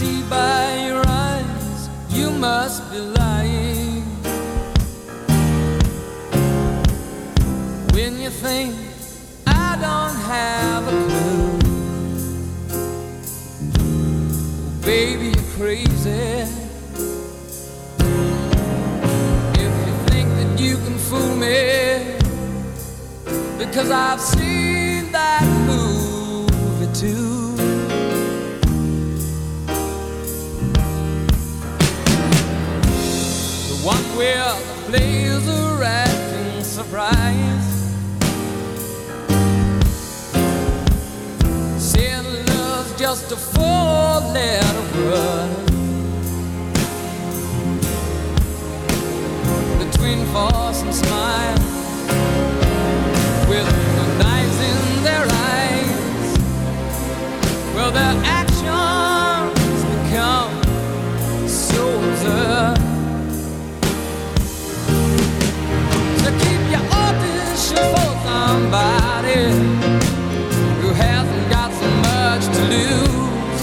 see by your eyes, you must be lying. When you think I don't have a clue, baby, you're crazy. If you think that you can fool me, because I've seen that movie too. One where the players are acting surprised, saying love's just a four-letter word. Between force and smile, with the knives in their eyes, well, their actions become so absurd. For somebody who hasn't got so much to lose,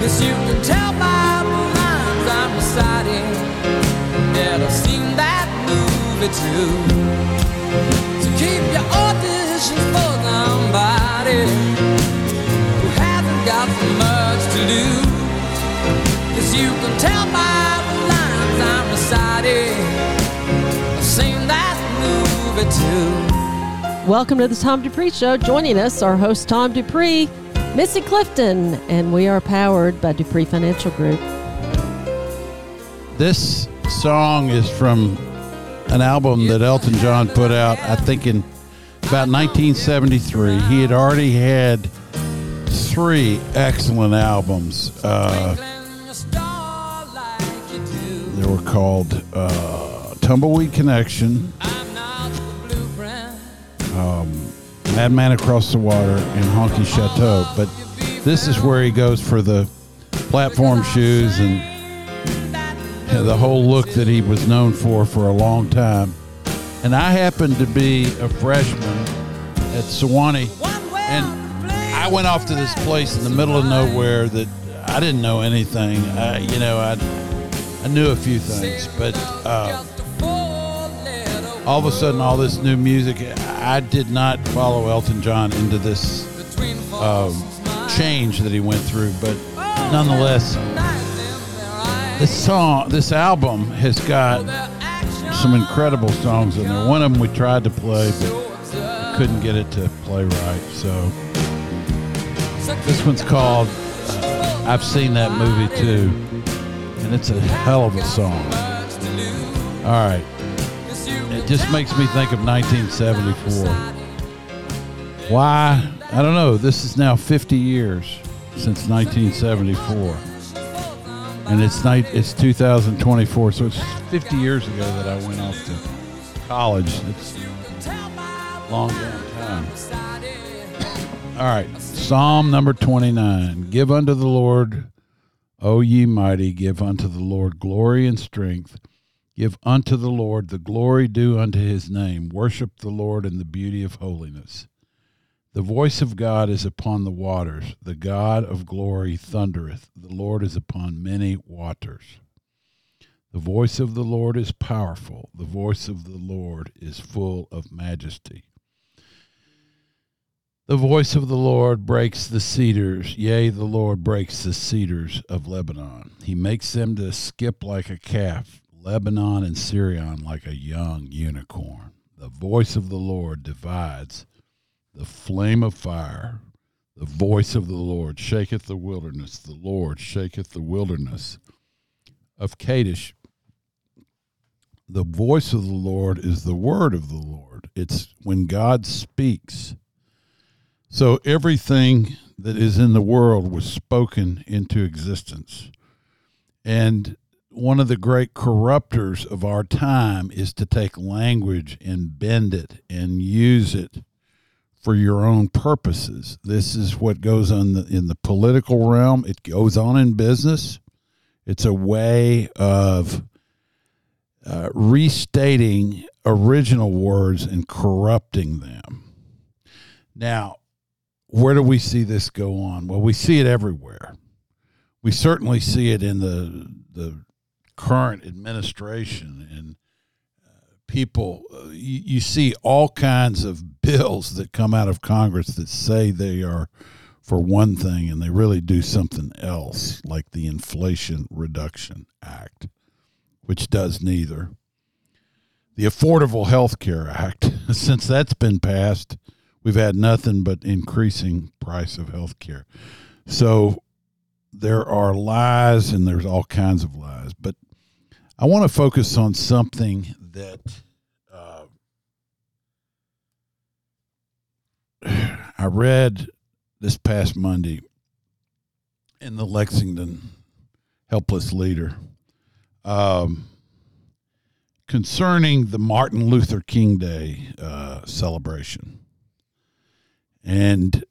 'cause you can tell by the lines I'm reciting that I've seen that movie too. So keep your auditions for somebody who hasn't got so much to lose, 'cause you can tell by the lines I'm reciting I've seen that movie too. Welcome to the Tom Dupree Show. Joining us, our host, Tom Dupree, Missy Clifton, and we are powered by Dupree Financial Group. This song is from an album that Elton John put out, I think, in about 1973. He had already had three excellent albums. They were called Tumbleweed Connection, Mad Man Across the Water, and Honky Chateau. But this is where he goes for the platform shoes and the whole look that he was known for a long time. And I happened to be a freshman at Sewanee, and I went off to this place in the middle of nowhere that I didn't know anything. I knew a few things, but all of a sudden, all this new music. I did not follow Elton John into this change that he went through, but nonetheless, this album has got some incredible songs in there. One of them we tried to play, but couldn't get it to play right. So this one's called I've Seen That Movie Too, and it's a hell of a song. All right. It just makes me think of 1974. Why? I don't know. This is now 50 years since 1974. And it's 2024, so it's 50 years ago that I went off to college. It's a long time. All right. Psalm number 29. Give unto the Lord, O ye mighty, give unto the Lord glory and strength. Give unto the Lord the glory due unto his name. Worship the Lord in the beauty of holiness. The voice of God is upon the waters. The God of glory thundereth. The Lord is upon many waters. The voice of the Lord is powerful. The voice of the Lord is full of majesty. The voice of the Lord breaks the cedars. Yea, the Lord breaks the cedars of Lebanon. He makes them to skip like a calf. Lebanon and Syrian like a young unicorn. The voice of the Lord divides the flame of fire. The voice of the Lord shaketh the wilderness. The Lord shaketh the wilderness of Kadesh. The voice of the Lord is the word of the Lord. It's when God speaks. So everything that is in the world was spoken into existence. And one of the great corruptors of our time is to take language and bend it and use it for your own purposes. This is what goes on in the political realm. It goes on in business. It's a way of restating original words and corrupting them. Now, where do we see this go on? Well, we see it everywhere. we certainly see it in the current administration, and people, you see all kinds of bills that come out of Congress that say they are for one thing and they really do something else, like the Inflation Reduction Act, which does neither. The Affordable Health Care Act, since that's been passed, we've had nothing but increasing price of health care. So there are lies, and there's all kinds of lies, but I want to focus on something that I read this past Monday in the Lexington Helpless Leader concerning the Martin Luther King Day celebration. And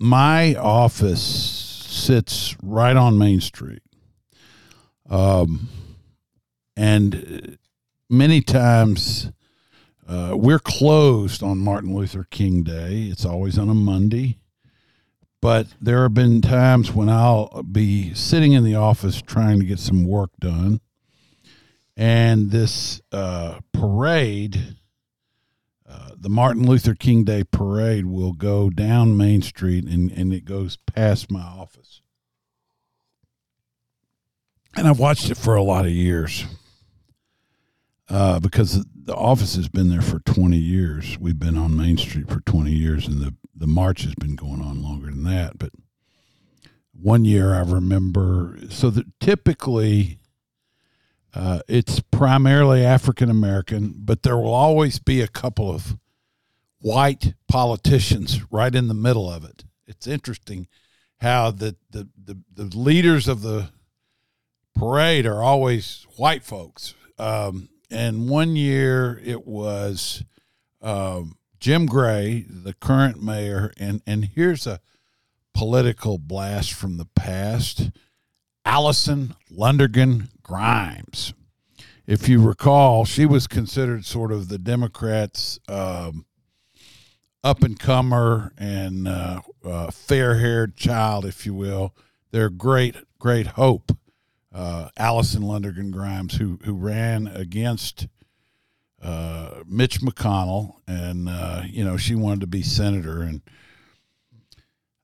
my office sits right on Main Street. And many times we're closed on Martin Luther King Day. It's always on a Monday. But there have been times when I'll be sitting in the office trying to get some work done, and this parade, the Martin Luther King Day parade, will go down Main Street, and it goes past my office. And I've watched it for a lot of years because the office has been there for 20 years. We've been on Main Street for 20 years, and the march has been going on longer than that. But one year I remember, so that typically it's primarily African American, but there will always be a couple of white politicians right in the middle of it. It's interesting how the leaders of the parade are always white folks. And one year it was Jim Gray, the current mayor, and here's a political blast from the past, Allison Lundergan Grimes. If you recall, she was considered sort of the Democrats' up-and-comer and fair-haired child, if you will, their great, great hope. Allison Lundergan Grimes, who ran against Mitch McConnell, and she wanted to be senator, and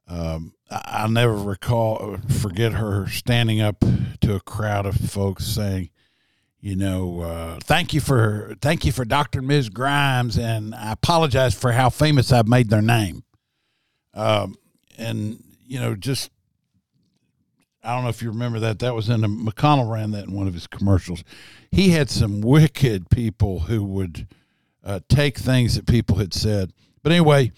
I'll never forget her standing up to a crowd of folks saying, thank you for Dr. and Ms. Grimes, and I apologize for how famous I've made their name, and I don't know if you remember that. That was McConnell ran that in one of his commercials. He had some wicked people who would take things that people had said. But anyway,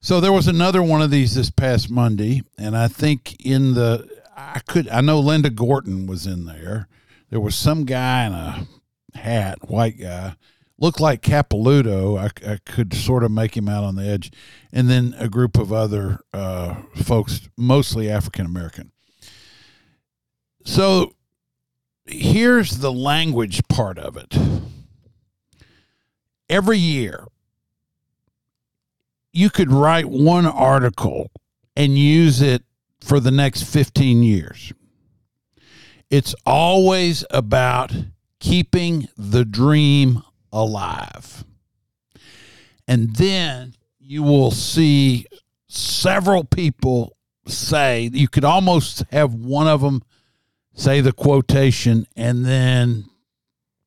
so there was another one of these this past Monday, and I think I know Linda Gorton was in there. There was some guy in a hat, white guy, looked like Capelluto. I could sort of make him out on the edge. And then a group of other folks, mostly African American. So here's the language part of it. Every year, you could write one article and use it for the next 15 years. It's always about keeping the dream alive. And then you will see several people say, you could almost have one of them say the quotation and then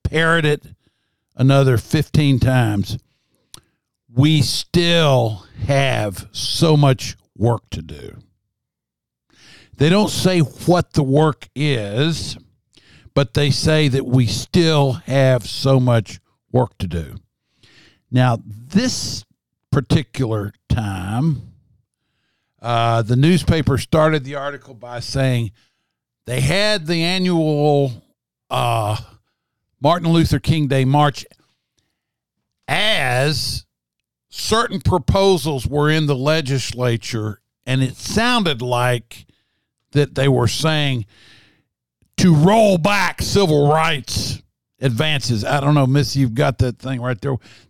parrot it another 15 times. We still have so much work to do. They don't say what the work is, but they say that we still have so much work to do. Now, this particular time, the newspaper started the article by saying, they had the annual Martin Luther King Day march as certain proposals were in the legislature, and it sounded like that they were saying to roll back civil rights advances. I don't know, Missy, you've got that thing right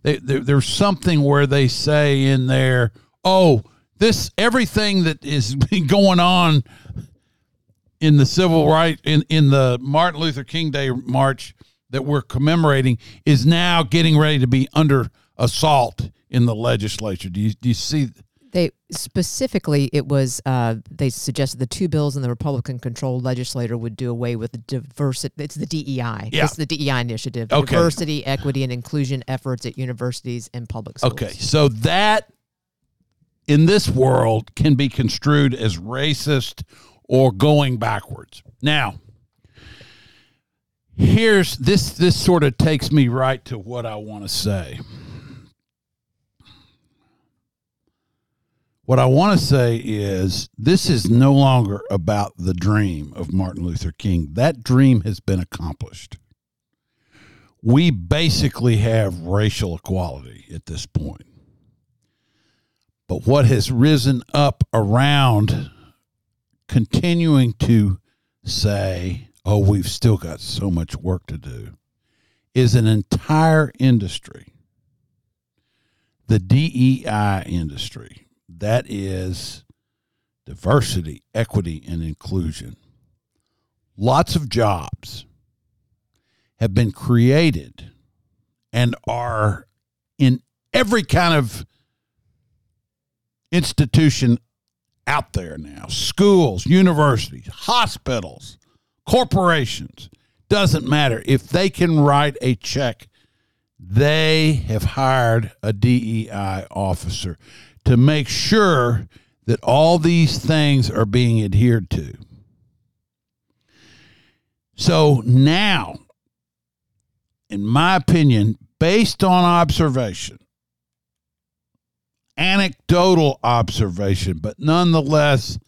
there. There's something where they say in there, everything that is going on in the civil rights, in the Martin Luther King Day march that we're commemorating, is now getting ready to be under assault in the legislature. Do you see? They specifically, it was they suggested the two bills in the Republican-controlled legislature would do away with the diversity. It's the DEI. Yeah. It's the DEI initiative. Okay. Diversity, equity, and inclusion efforts at universities and public schools. Okay, so that in this world can be construed as racist or going backwards. Now, here's this sort of takes me right to what I want to say. What I want to say is this is no longer about the dream of Martin Luther King. That dream has been accomplished. We basically have racial equality at this point. But what has risen up around continuing to say, oh, we've still got so much work to do, is an entire industry, the DEI industry. That is diversity, equity, and inclusion. Lots of jobs have been created and are in every kind of institution out there now. Schools, universities, hospitals, corporations. Doesn't matter. If they can write a check, they have hired a DEI officer to make sure that all these things are being adhered to. So now, in my opinion, based on observation, anecdotal observation, but nonetheless,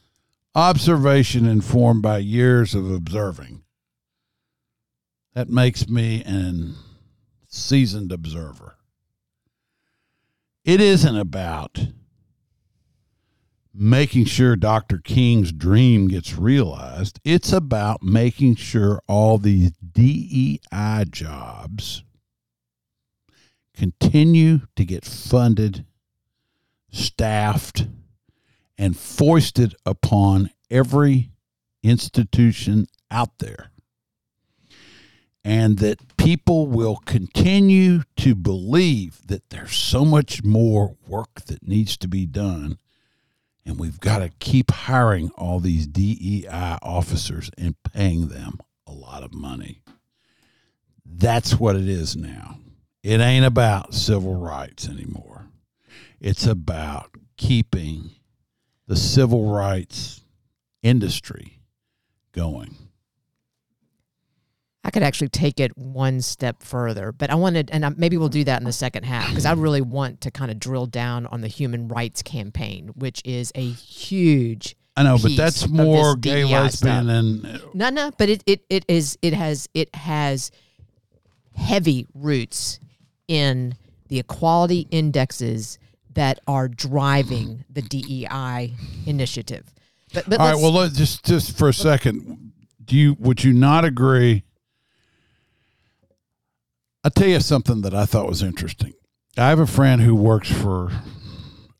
observation informed by years of observing, that makes me a seasoned observer. It isn't about making sure Dr. King's dream gets realized. It's about making sure all these DEI jobs continue to get funded, staffed, and foisted upon every institution out there. And that people will continue to believe that there's so much more work that needs to be done. And we've got to keep hiring all these DEI officers and paying them a lot of money. That's what it is now. It ain't about civil rights anymore. It's about keeping the civil rights industry going. I could actually take it one step further, but I wanted, and maybe we'll do that in the second half, because I really want to kind of drill down on the human rights campaign, which is a huge, I know, piece, but that's more gay, lesbian, and no, but it has heavy roots in the equality indexes that are driving the DEI initiative. But all right, well, let's just for a second. Would you not agree? I'll tell you something that I thought was interesting. I have a friend who works for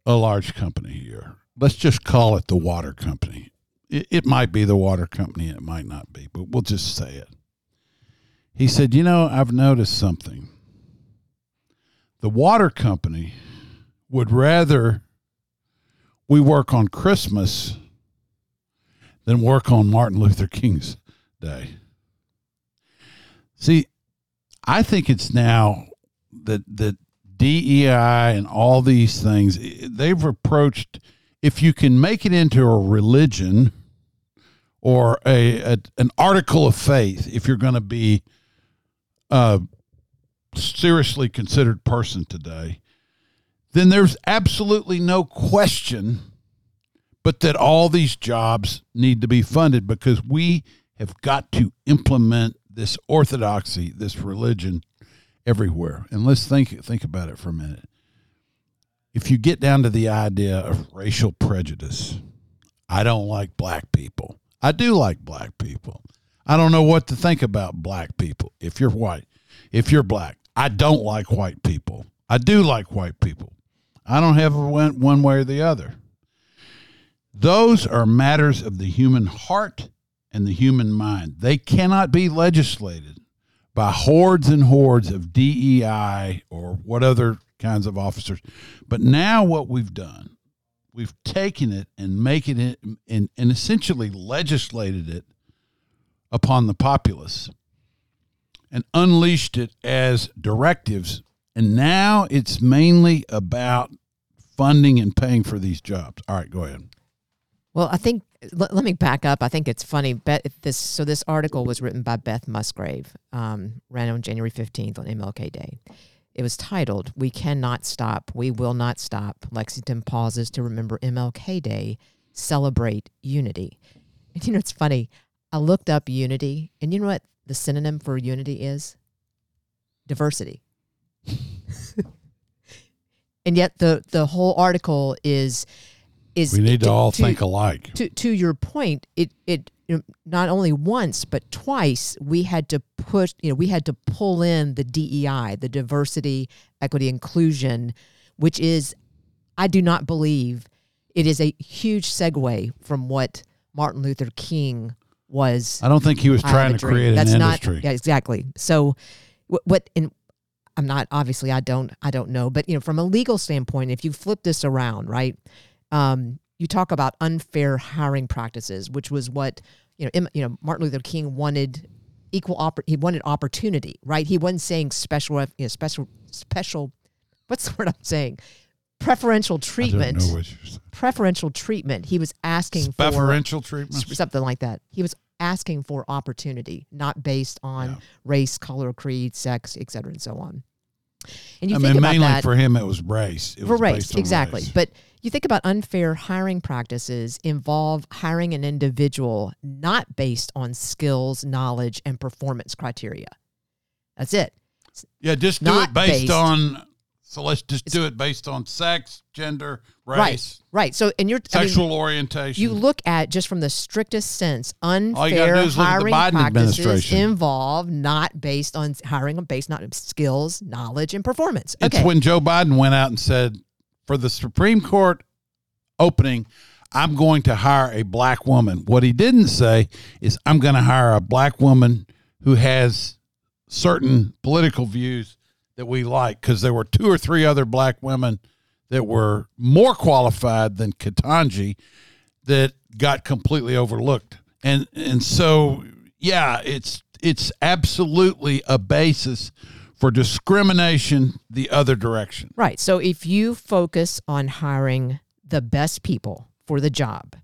a large company here. Let's just call it the water company. It might be the water company, and it might not be, but we'll just say it. He said, I've noticed something. The water company would rather we work on Christmas than work on Martin Luther King's Day. See, I think it's now that DEI and all these things, they've approached, if you can make it into a religion or an article of faith, if you're going to be a seriously considered person today, then there's absolutely no question but that all these jobs need to be funded, because we have got to implement this orthodoxy, this religion everywhere. And let's think about it for a minute. If you get down to the idea of racial prejudice, I don't like black people. I do like black people. I don't know what to think about black people. If you're white, if you're black, I don't like white people. I do like white people. I don't have one way or the other. Those are matters of the human heart and the human mind. They cannot be legislated by hordes and hordes of DEI or what other kinds of officers. But now what we've done, we've taken it and made it and essentially legislated it upon the populace and unleashed it as directives. And now it's mainly about funding and paying for these jobs. All right, go ahead. Well, I think, let me back up. I think it's funny. This article was written by Beth Musgrave, ran on January 15th on MLK Day. It was titled, "We Cannot Stop, We Will Not Stop. Lexington Pauses to Remember MLK Day, Celebrate Unity." And you know, it's funny. I looked up unity, and you know what the synonym for unity is? Diversity. And yet the whole article is we need to all think alike. To your point, it you know, not only once but twice we had to push. You know, we had to pull in the DEI, the diversity, equity, inclusion, which is, I do not believe it is a huge segue from what Martin Luther King was. I don't think he was trying to create an industry. Yeah, exactly. So what in. I'm not, obviously, I don't know. But, you know, from a legal standpoint, if you flip this around, right, you talk about unfair hiring practices, which was what, you know, Martin Luther King wanted he wanted opportunity, right? He wasn't saying special, what's the word I'm saying? Preferential treatment. I don't know what you're saying. Preferential treatment. He was asking for. Preferential treatment? Something like that. He was asking for opportunity, not based on race, color, creed, sex, et cetera, and so on. And I mean, about mainly that, for him, it was race. It for was race, exactly. Race. But you think about unfair hiring practices involve hiring an individual not based on skills, knowledge, and performance criteria. That's it. Yeah, just do it based on. So let's just do it based on sex, gender, race. Right. So in your sexual orientation, you look at just from the strictest sense, unfair hiring practices involve not based on hiring them based on skills, knowledge, and performance. Okay. It's when Joe Biden went out and said, for the Supreme Court opening, I'm going to hire a black woman. What he didn't say is I'm going to hire a black woman who has certain political views that we like, because there were 2 or 3 other black women that were more qualified than Ketanji that got completely overlooked. And so, yeah, it's absolutely a basis for discrimination the other direction. Right. So if you focus on hiring the best people for the job,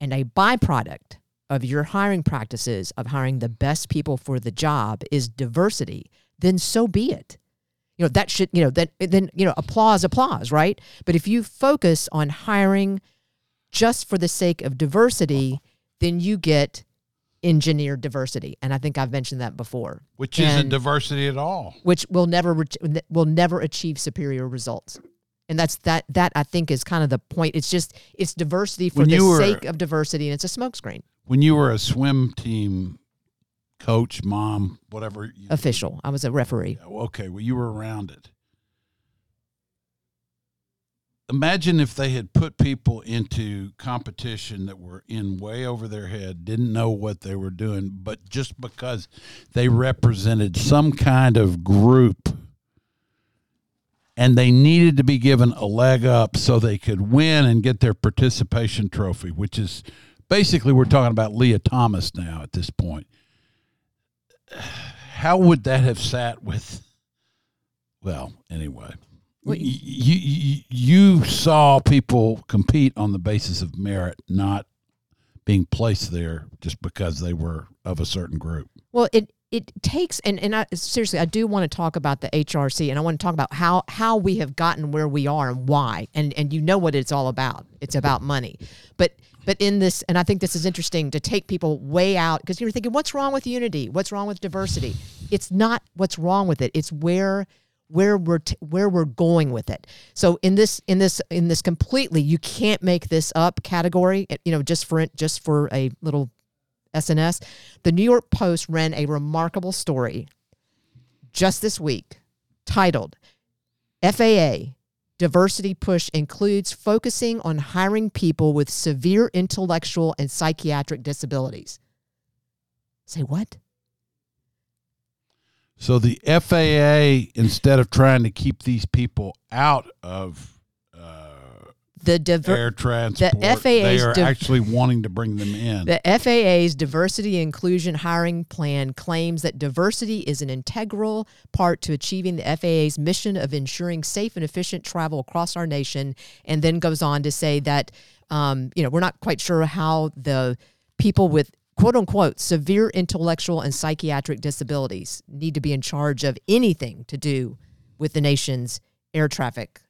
and a byproduct of your hiring practices of hiring the best people for the job is diversity, then so be it. You know, that should, you know, that then, you know, applause, right? But if you focus on hiring just for the sake of diversity, then you get engineered diversity. And I think I've mentioned that before. Which isn't diversity at all. Which will never achieve superior results. And that I think is kind of the point. It's just, it's diversity for the sake of diversity, and it's a smokescreen. When you were a swim team coach, mom, whatever. Official. I was a referee. Okay, well, you were around it. Imagine if they had put people into competition that were in way over their head, didn't know what they were doing, but just because they represented some kind of group and they needed to be given a leg up so they could win and get their participation trophy, which is basically we're talking about Leah Thomas now at this point. How would that have sat with, well, anyway, you saw people compete on the basis of merit, not being placed there just because they were of a certain group. Well, it takes, and I, seriously, I do want to talk about the HRC, and I want to talk about how we have gotten where we are and why, and you know what it's all about. It's about money. But in this, and I think this is interesting, to take people way out, because you're thinking, what's wrong with unity? What's wrong with diversity? It's not what's wrong with it. It's where we're going with it. So in this completely, you can't make this up category. You know, just for a little SNS, the New York Post ran a remarkable story just this week titled "FAA Diversity Push Includes Focusing on Hiring People with Severe Intellectual and Psychiatric Disabilities." Say what? So the FAA, instead of trying to keep these people out of air transport, the FAA's they are actually wanting to bring them in. The FAA's diversity inclusion hiring plan claims that diversity is an integral part to achieving the FAA's mission of ensuring safe and efficient travel across our nation, and then goes on to say that we're not quite sure how the people with quote-unquote severe intellectual and psychiatric disabilities need to be in charge of anything to do with the nation's air traffic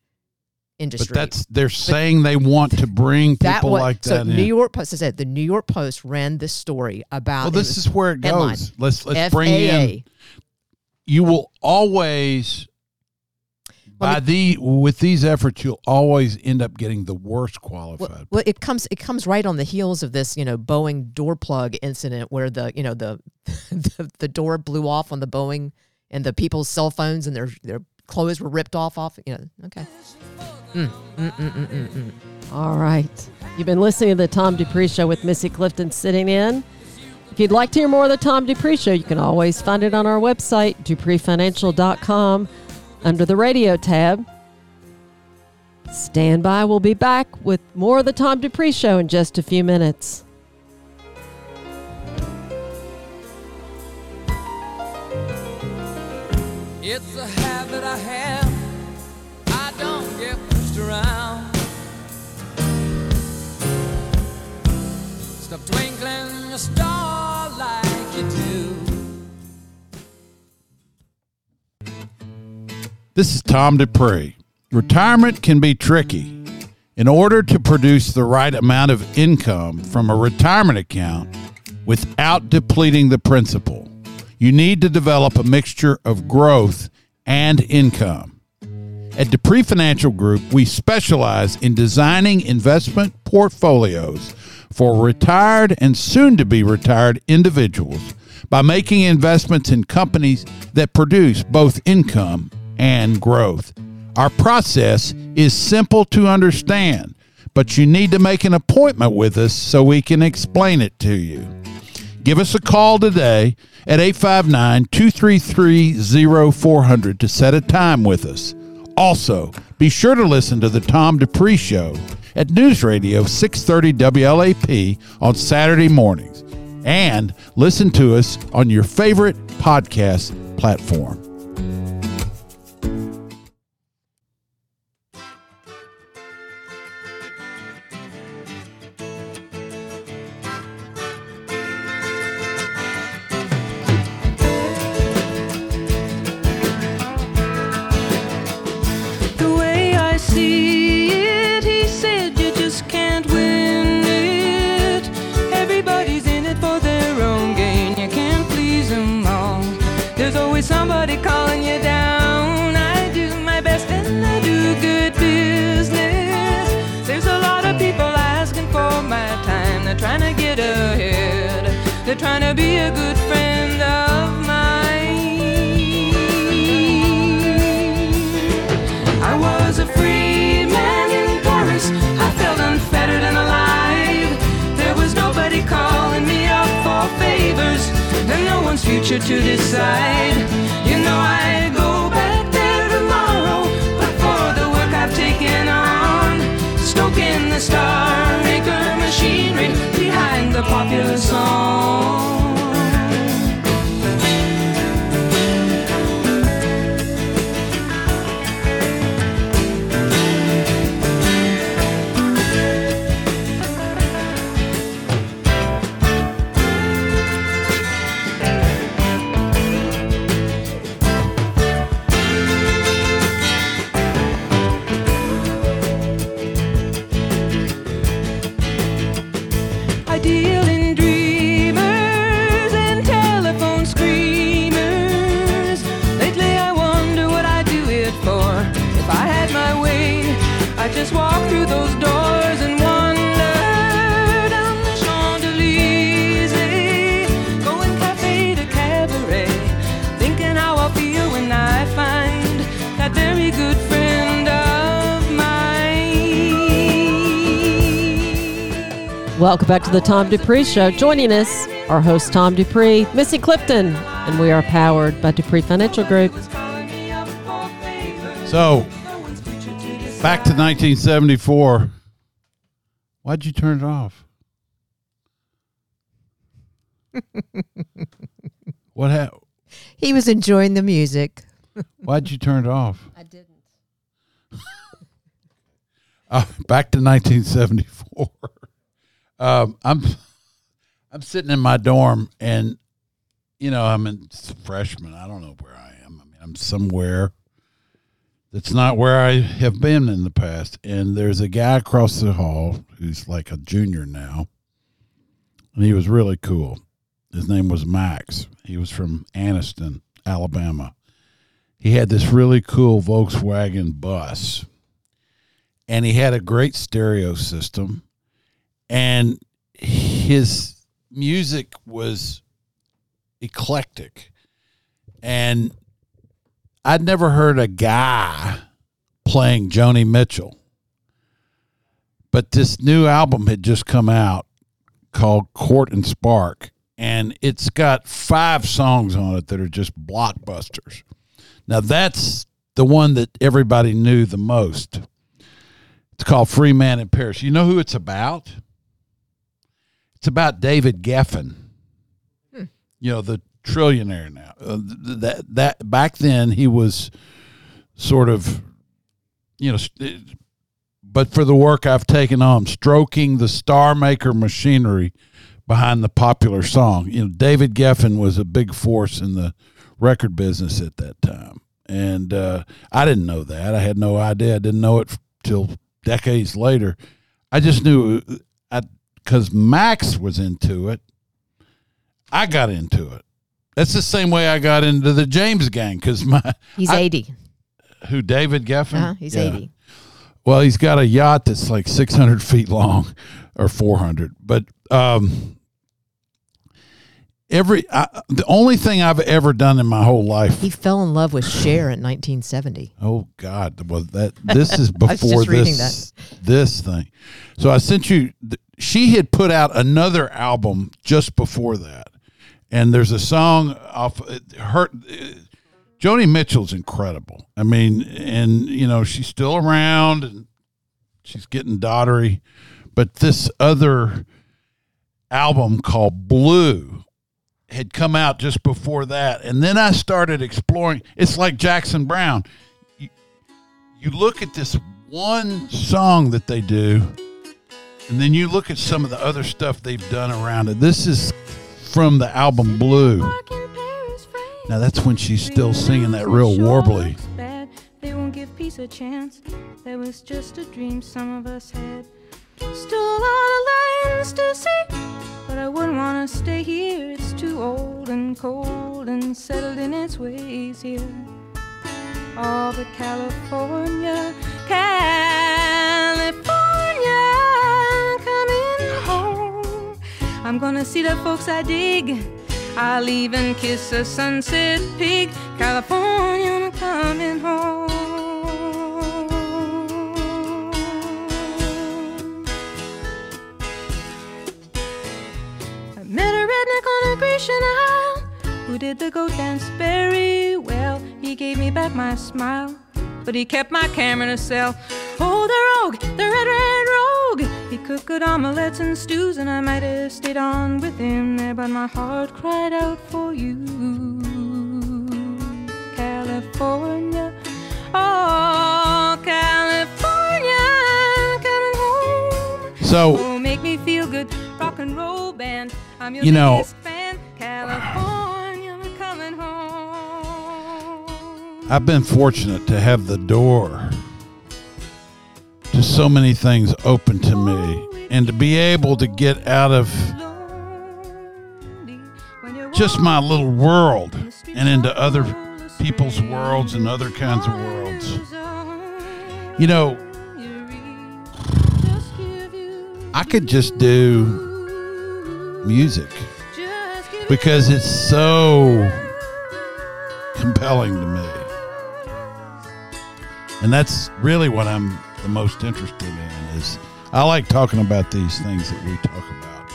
industry. But they're saying they want to bring people like that in. So the New York Post ran this story about... Well, this is where it goes. Let's bring in... You will always... With these efforts, you'll always end up getting the worst qualified. Well, it comes right on the heels of this, Boeing door plug incident where the door blew off on the Boeing and the people's cell phones and their clothes were ripped off. Okay. All right. You've been listening to the Tom Dupree Show with Missy Clifton sitting in. If you'd like to hear more of the Tom Dupree Show, you can always find it on our website, DupreeFinancial.com. Under the radio tab. Stand by. We'll be back with more of the Tom Dupree Show in just a few minutes. It's a habit I have. I don't get pushed around. Stop twinkling your star like you do. This is Tom Dupree. Retirement can be tricky. In order to produce the right amount of income from a retirement account without depleting the principal, you need to develop a mixture of growth and income. At Dupree Financial Group, we specialize in designing investment portfolios for retired and soon-to-be-retired individuals by making investments in companies that produce both income and growth. Our process is simple to understand, but you need to make an appointment with us so we can explain it to you. Give us a call today at 859-233-0400 to set a time with us. Also, be sure to listen to the Tom Dupree Show at News Radio 630 WLAP on Saturday mornings, and listen to us on your favorite podcast platform. They're trying to be a good friend of mine. I was a free man in Paris. I felt unfettered and alive. There was nobody calling me up for favors, and no one's future to decide. I'd go back there tomorrow, but for the work I've taken on, stoking the star maker machinery behind the popular song. Welcome back to the Tom Dupree Show. Joining us Our host, Tom Dupree, Missy Clifton, and we are powered by Dupree Financial Group. So, back to 1974. Why'd you turn it off? What happened? He was enjoying the music. Why'd you turn it off? I didn't. Back to 1974. I'm sitting in my dorm, and you know I'm a freshman. I don't know where I am. I mean, I'm somewhere that's not where I have been in the past. And there's a guy across the hall who's like a junior now, and he was really cool. His name was Max. He was from Anniston, Alabama. He had this really cool Volkswagen bus, and he had a great stereo system, and his music was eclectic. And I'd never heard a guy playing Joni Mitchell, but this new album had just come out called Court and Spark, and it's got 5 songs on it that are just blockbusters. Now, that's the one that everybody knew the most. It's called Free Man in Paris. You know who it's about? It's about David Geffen. You know, the trillionaire now. That back then, he was sort of, you know, but for the work I've taken on, stroking the star maker machinery behind the popular song. You know, David Geffen was a big force in the record business at that time. And I didn't know that. I had no idea. I didn't know it till decades later. I just knew because Max was into it, I got into it. That's the same way I got into the James Gang, because he's 80. Who, David Geffen? He's 80. Well, he's got a yacht that's like 600 feet long, or 400. But the only thing I've ever done in my whole life. He fell in love with Cher in 1970. Oh God! Well, this is before this thing. So I sent you. She had put out another album just before that, and there's a song off her. Joni Mitchell's incredible. I mean, and you know she's still around, and she's getting doddery, but this other album called Blue had come out just before that. And then I started exploring. It's like Jackson Brown. You look at this one song that they do, and then you look at some of the other stuff they've done around it. This is from the album Blue. Now that's when she's still singing that real warbly. They won't give peace a chance. That was just a dream some of us had. Still a lot of lands to see, but I wouldn't want to stay here. It's too old and cold and settled in its ways here. All but California, California, coming home. I'm gonna see the folks I dig. I'll even kiss a sunset pig. California, I'm coming home. On a Grecian Isle, who did the go dance very well. He gave me back my smile, but he kept my camera in a cell. Oh, the rogue, the red rogue. He cooked good omelettes and stews, and I might have stayed on with him there, but my heart cried out for you. California, oh, California, coming home. So, oh, make me feel good, rock and roll band. I'm your biggest fan, California, I'm coming home. I've been fortunate to have the door to so many things open to me, and to be able to get out of just my little world and into other people's worlds and other kinds of worlds. You know, I could just do music because it's so compelling to me, and that's really what I'm the most interested in. Is I like talking about these things that we talk about,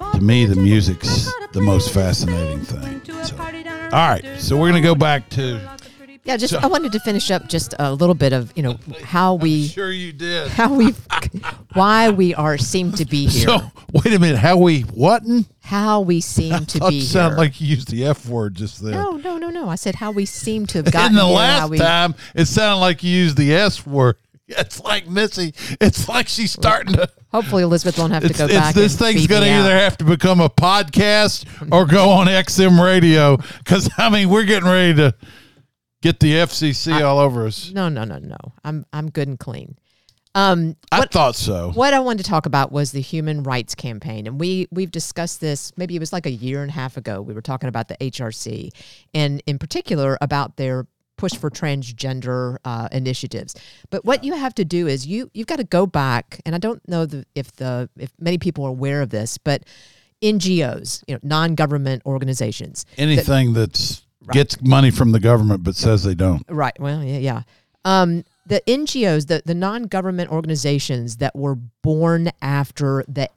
but to to me, the music's the most fascinating thing. So. All right, so we're going to go back to... Yeah, just I wanted to finish up just a little bit of, you know, how we... I'm sure you did. How we... why we are seem to be here. So, wait a minute, how we what? How we seem to be here. It sounded like you used the F word just there. No. I said how we seem to have gotten here. And the last time, it sounded like you used the S word. It's like Missy. It's like she's starting to... Hopefully Elizabeth won't have to go back. This thing's going to either have to become a podcast or go on XM radio. Because, I mean, we're getting ready to get the FCC all over us. No. I'm good and clean. I thought so. What I wanted to talk about was the Human Rights Campaign. And we've discussed this, maybe it was like a year and a half ago. We were talking about the HRC and in particular about their push for transgender initiatives. But what you have to do is you've got to go back, and I don't know if many people are aware of this, but NGOs, you know, non-government organizations. Anything that gets money from the government but says they don't. Right. Well, yeah. The NGOs, the non-government organizations that were born after the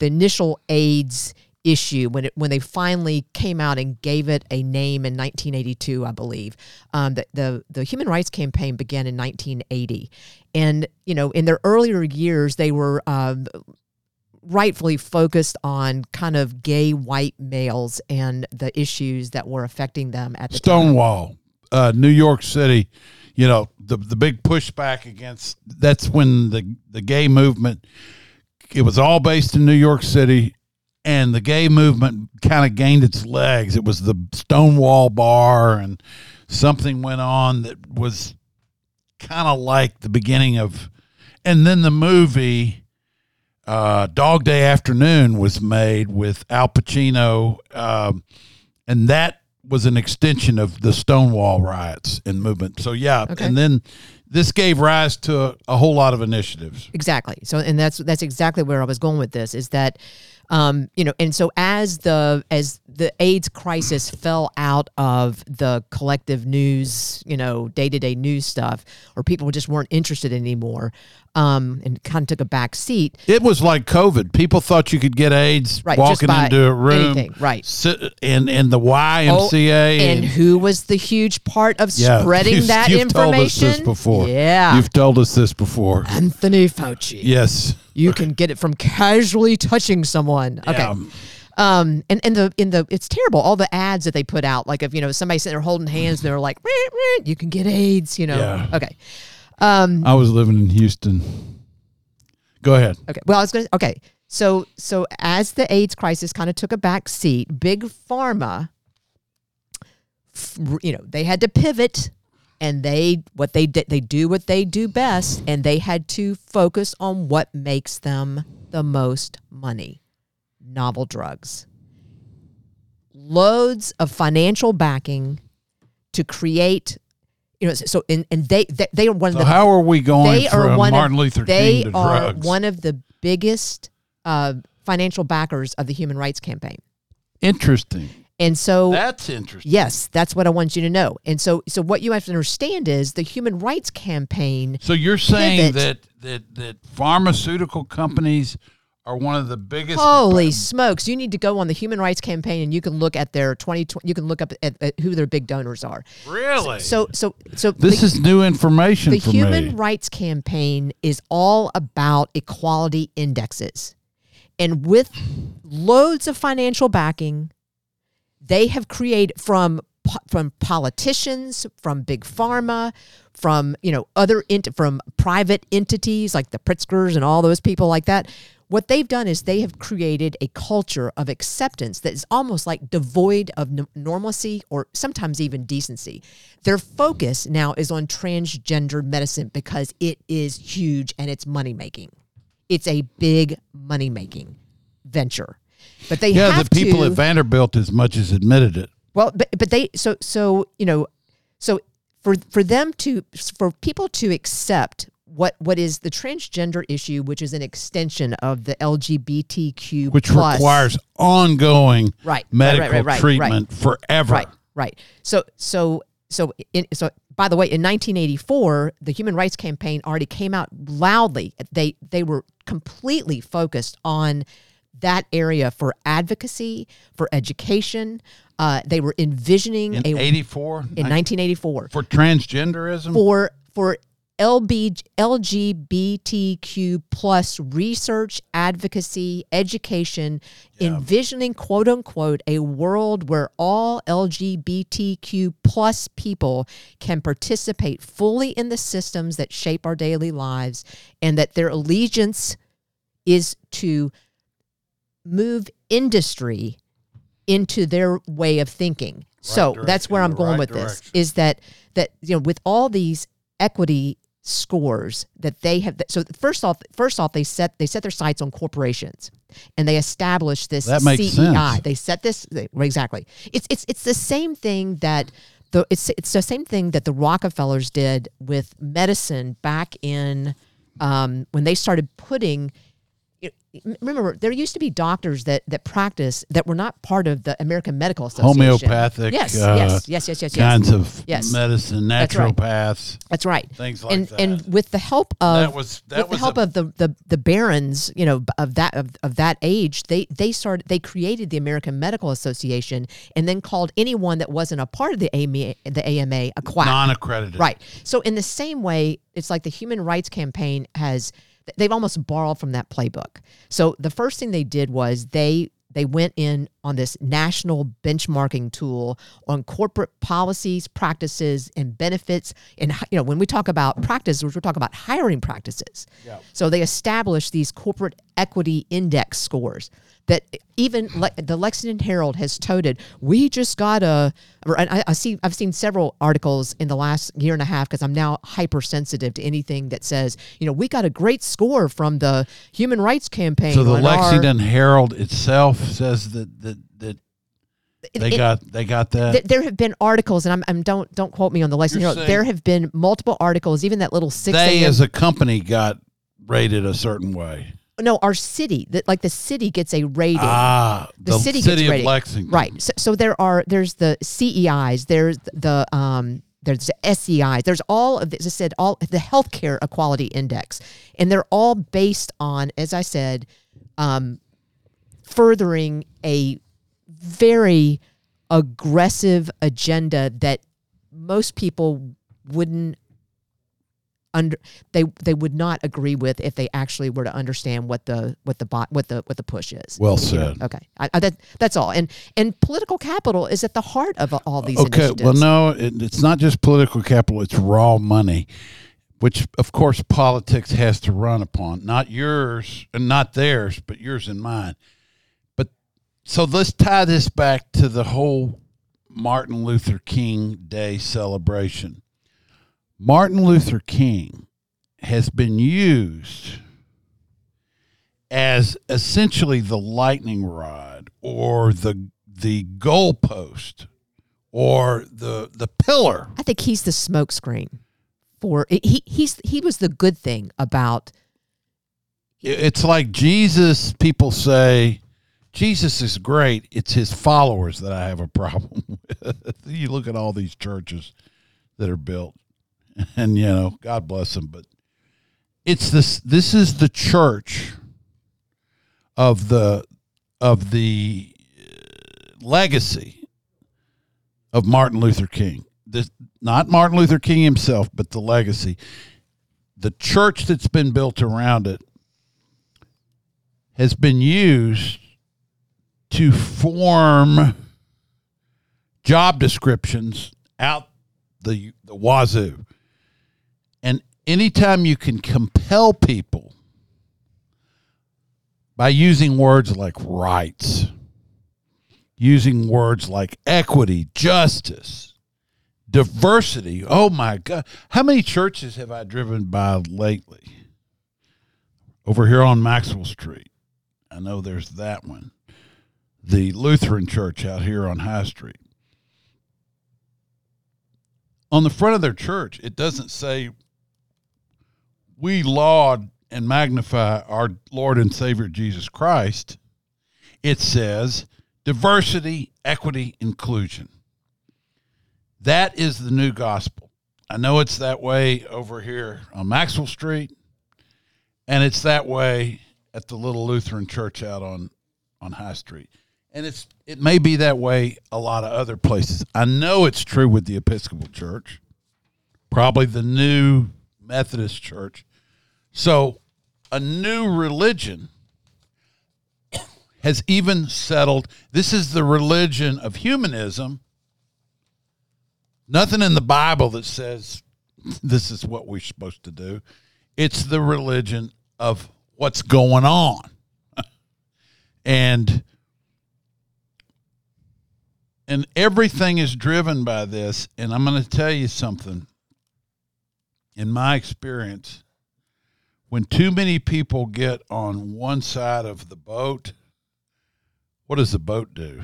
initial AIDS issue when they finally came out and gave it a name in 1982, I believe. The Human Rights Campaign began in 1980, and you know, in their earlier years, they were rightfully focused on kind of gay white males and the issues that were affecting them at the Stonewall. New York City, you know, the big pushback against, that's when the gay movement, it was all based in New York City, and the gay movement kind of gained its legs. It was the Stonewall Bar, and something went on that was kind of like the beginning of, and then the movie Dog Day Afternoon was made with Al Pacino, and that was an extension of the Stonewall riots and movement. So, yeah, okay. And then this gave rise to a whole lot of initiatives. Exactly. So, and that's exactly where I was going with this, is that, you know, and so as the AIDS crisis fell out of the collective news, you know, day-to-day news stuff, or people just weren't interested anymore, and kind of took a back seat. It was like COVID. People thought you could get AIDS walking into a room. Anything, right. And the YMCA. And who was the huge part of spreading that information? You've told us this before. Yeah. You've told us this before. Anthony Fauci. Yes. You can get it from casually touching someone. Okay. Yeah. And it's terrible. All the ads that they put out, like if, you know, somebody's sitting there holding hands, they're like, you can get AIDS, you know. Yeah. Okay. I was living in Houston. Go ahead. Okay. Well, So as the AIDS crisis kind of took a back seat, Big Pharma, you know, they had to pivot, and they do what they do best, and they had to focus on what makes them the most money. Novel drugs. Loads of financial backing to create, you know, so and they are one of the... So how are we going from Martin Luther King to drugs? They are one of the biggest financial backers of the Human Rights Campaign. Interesting. And so... That's interesting. Yes, that's what I want you to know. And so what you have to understand is the Human Rights Campaign... So you're saying that pharmaceutical companies... are one of the biggest. Holy smokes! You need to go on the Human Rights Campaign, and you can look at their 2020. You can look up at who their big donors are. Really? So this is new information. The Human Rights Campaign is all about equality indexes, and with loads of financial backing, they have created from politicians, from Big Pharma, from from private entities like the Pritzkers and all those people like that. What they've done is they have created a culture of acceptance that is almost like devoid of normalcy or sometimes even decency. Their focus now is on transgender medicine because it is huge and it's money-making. It's a big money-making venture. But they have the people at Vanderbilt as much as admitted it. Well, but they for people to accept what is the transgender issue, which is an extension of the LGBTQ+. Which requires ongoing medical treatment forever. Right. So by the way, in 1984, the Human Rights Campaign already came out loudly. They were completely focused on that area for advocacy, for education. They were envisioning in 1984 for transgenderism, for LGBTQ plus research, advocacy, education, envisioning, quote unquote, a world where all LGBTQ plus people can participate fully in the systems that shape our daily lives, and that their allegiance is to move industry into their way of thinking. Right, so that's where I'm going with direction. This is that you know, with all these equity scores that they have. So first off, they set their sights on corporations, and they established this CEI. That makes sense. They set this exactly. It's the same thing that the Rockefellers did with medicine back in when they started putting. Remember, there used to be doctors that practice that were not part of the American Medical Association. Homeopathic kinds of medicine, naturopaths. That's right. Things like that. And with the help of the barons, you know, of that age, they created the American Medical Association, and then called anyone that wasn't a part of the AMA a quack. Non-accredited. Right. So in the same way, it's like the Human Rights Campaign has. They've almost borrowed from that playbook. So the first thing they did was they went in on this national benchmarking tool on corporate policies, practices, and benefits. And you know, when we talk about practices, we're talking about hiring practices. Yeah. So they established these corporate equity index scores that even the Lexington Herald has touted. We just got I've seen several articles in the last year and a half, because I'm now hypersensitive to anything that says, you know, we got a great score from the Human Rights Campaign. So the Lexington Herald itself says that they got that. There have been articles, and I'm don't quote me on the Lexington Herald. There have been multiple articles, even that little 6 a.m. They as a company got rated a certain way. No, our city, the city gets a rating. The city gets rated. Lexington, right? So there's the CEIs, there's there's the SEIs, there's all of this. I said all the healthcare equality index, and they're all based on, as I said, furthering a very aggressive agenda that most people wouldn't. They would not agree with if they actually were to understand what the push is. Well said. Okay, that's all. And political capital is at the heart of all these initiatives. Well, no, it's not just political capital. It's raw money, which of course politics has to run upon. Not yours and not theirs, but yours and mine. But so let's tie this back to the whole Martin Luther King Day celebration. Martin Luther King has been used as essentially the lightning rod, or the goalpost, or the pillar. I think he's the smokescreen for he was the good thing about. It's like Jesus. People say Jesus is great. It's his followers that I have a problem with. You look at all these churches that are built. And, you know, God bless them. But it's this is the church of the legacy of Martin Luther King. Not Martin Luther King himself, but the legacy. The church that's been built around it has been used to form job descriptions out the wazoo. And anytime you can compel people by using words like rights, using words like equity, justice, diversity, oh my God. How many churches have I driven by lately? Over here on Maxwell Street. I know there's that one. The Lutheran church out here on High Street. On the front of their church, it doesn't say, we laud and magnify our Lord and Savior Jesus Christ. It says diversity, equity, inclusion. That is the new gospel. I know it's that way over here on Maxwell Street, and it's that way at the little Lutheran church out on High Street. And it may be that way a lot of other places. I know it's true with the Episcopal Church, probably the new Methodist Church. So a new religion has even settled. This is the religion of humanism. Nothing in the Bible that says this is what we're supposed to do. It's the religion of what's going on. And everything is driven by this. And I'm going to tell you something. In my experience, when too many people get on one side of the boat, what does the boat do?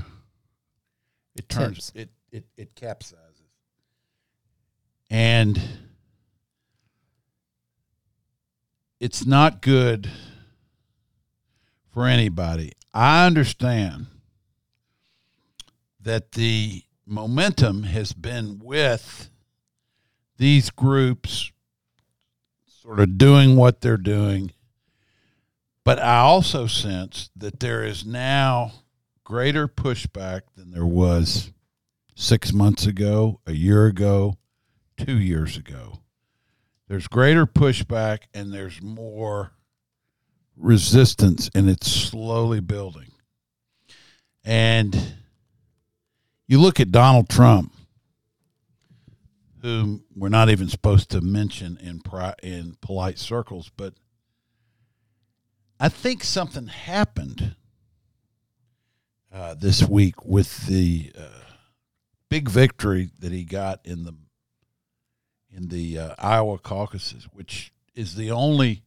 It turns, it capsizes. And it's not good for anybody. I understand that the momentum has been with these groups sort of doing what they're doing. But I also sense that there is now greater pushback than there was 6 months ago, a year ago, 2 years ago. There's greater pushback and there's more resistance, and it's slowly building. And you look at Donald Trump, whom we're not even supposed to mention in polite circles, but I think something happened this week with the big victory that he got in the Iowa caucuses, which is the only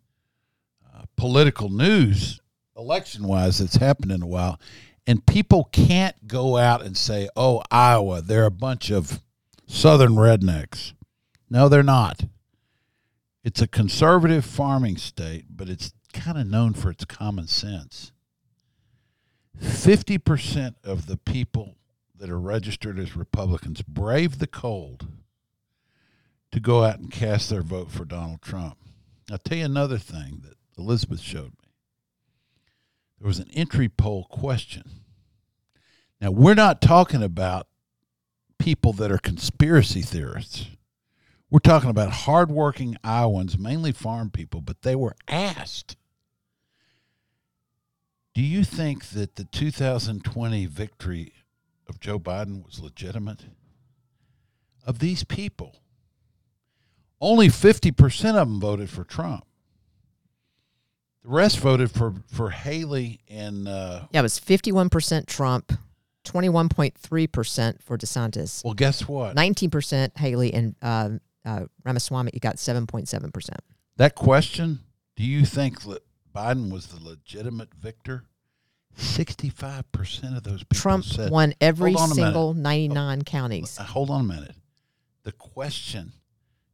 political news election-wise that's happened in a while. And people can't go out and say, oh, Iowa, they're a bunch of southern rednecks. No, they're not. It's a conservative farming state, but it's kind of known for its common sense. 50% of the people that are registered as Republicans brave the cold to go out and cast their vote for Donald Trump. I'll tell you another thing that Elizabeth showed me. There was an entry poll question. Now, we're not talking about people that are conspiracy theorists. We're talking about hardworking Iowans, mainly farm people, but they were asked, do you think that the 2020 victory of Joe Biden was legitimate? Of these people, only 50% of them voted for Trump. The rest voted for Haley and... it was 51% Trump, 21.3% for DeSantis. Well, guess what? 19% Haley and Ramaswamy. You got 7.7%. That question, do you think Biden was the legitimate victor? 65% of those people Trump said... Trump won every single 99 counties. Hold on a minute. The question,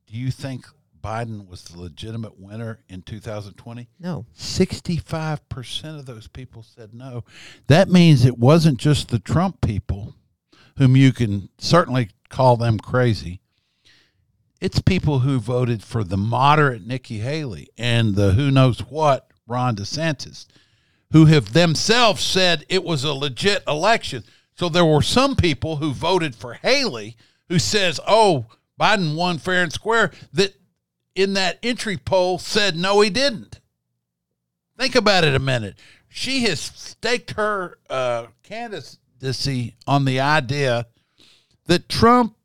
do you think Biden was the legitimate winner in 2020? No. 65% of those people said no. That means it wasn't just the Trump people, whom you can certainly call them crazy. It's people who voted for the moderate Nikki Haley and the who knows what Ron DeSantis, who have themselves said it was a legit election. So there were some people who voted for Haley who says, oh, Biden won fair and square, that in that entry poll said no, he didn't. Think about it a minute. She has staked her candidacy on the idea that Trump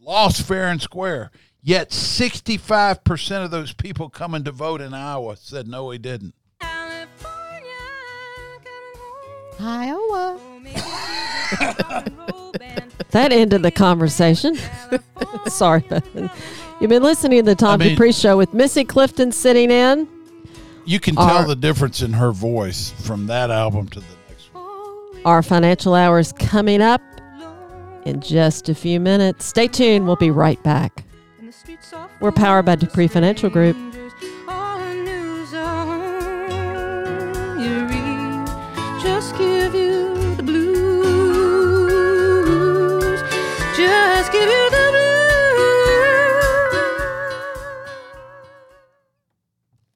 lost fair and square, yet 65% of those people coming to vote in Iowa said no, he didn't. Iowa. That ended the conversation. Sorry. You've been listening to the Tom Dupree Show with Missy Clifton sitting in. You can tell the difference in her voice from that album to the next one. Our financial hour is coming up in just a few minutes. Stay tuned. We'll be right back. We're powered by Dupree Financial Group.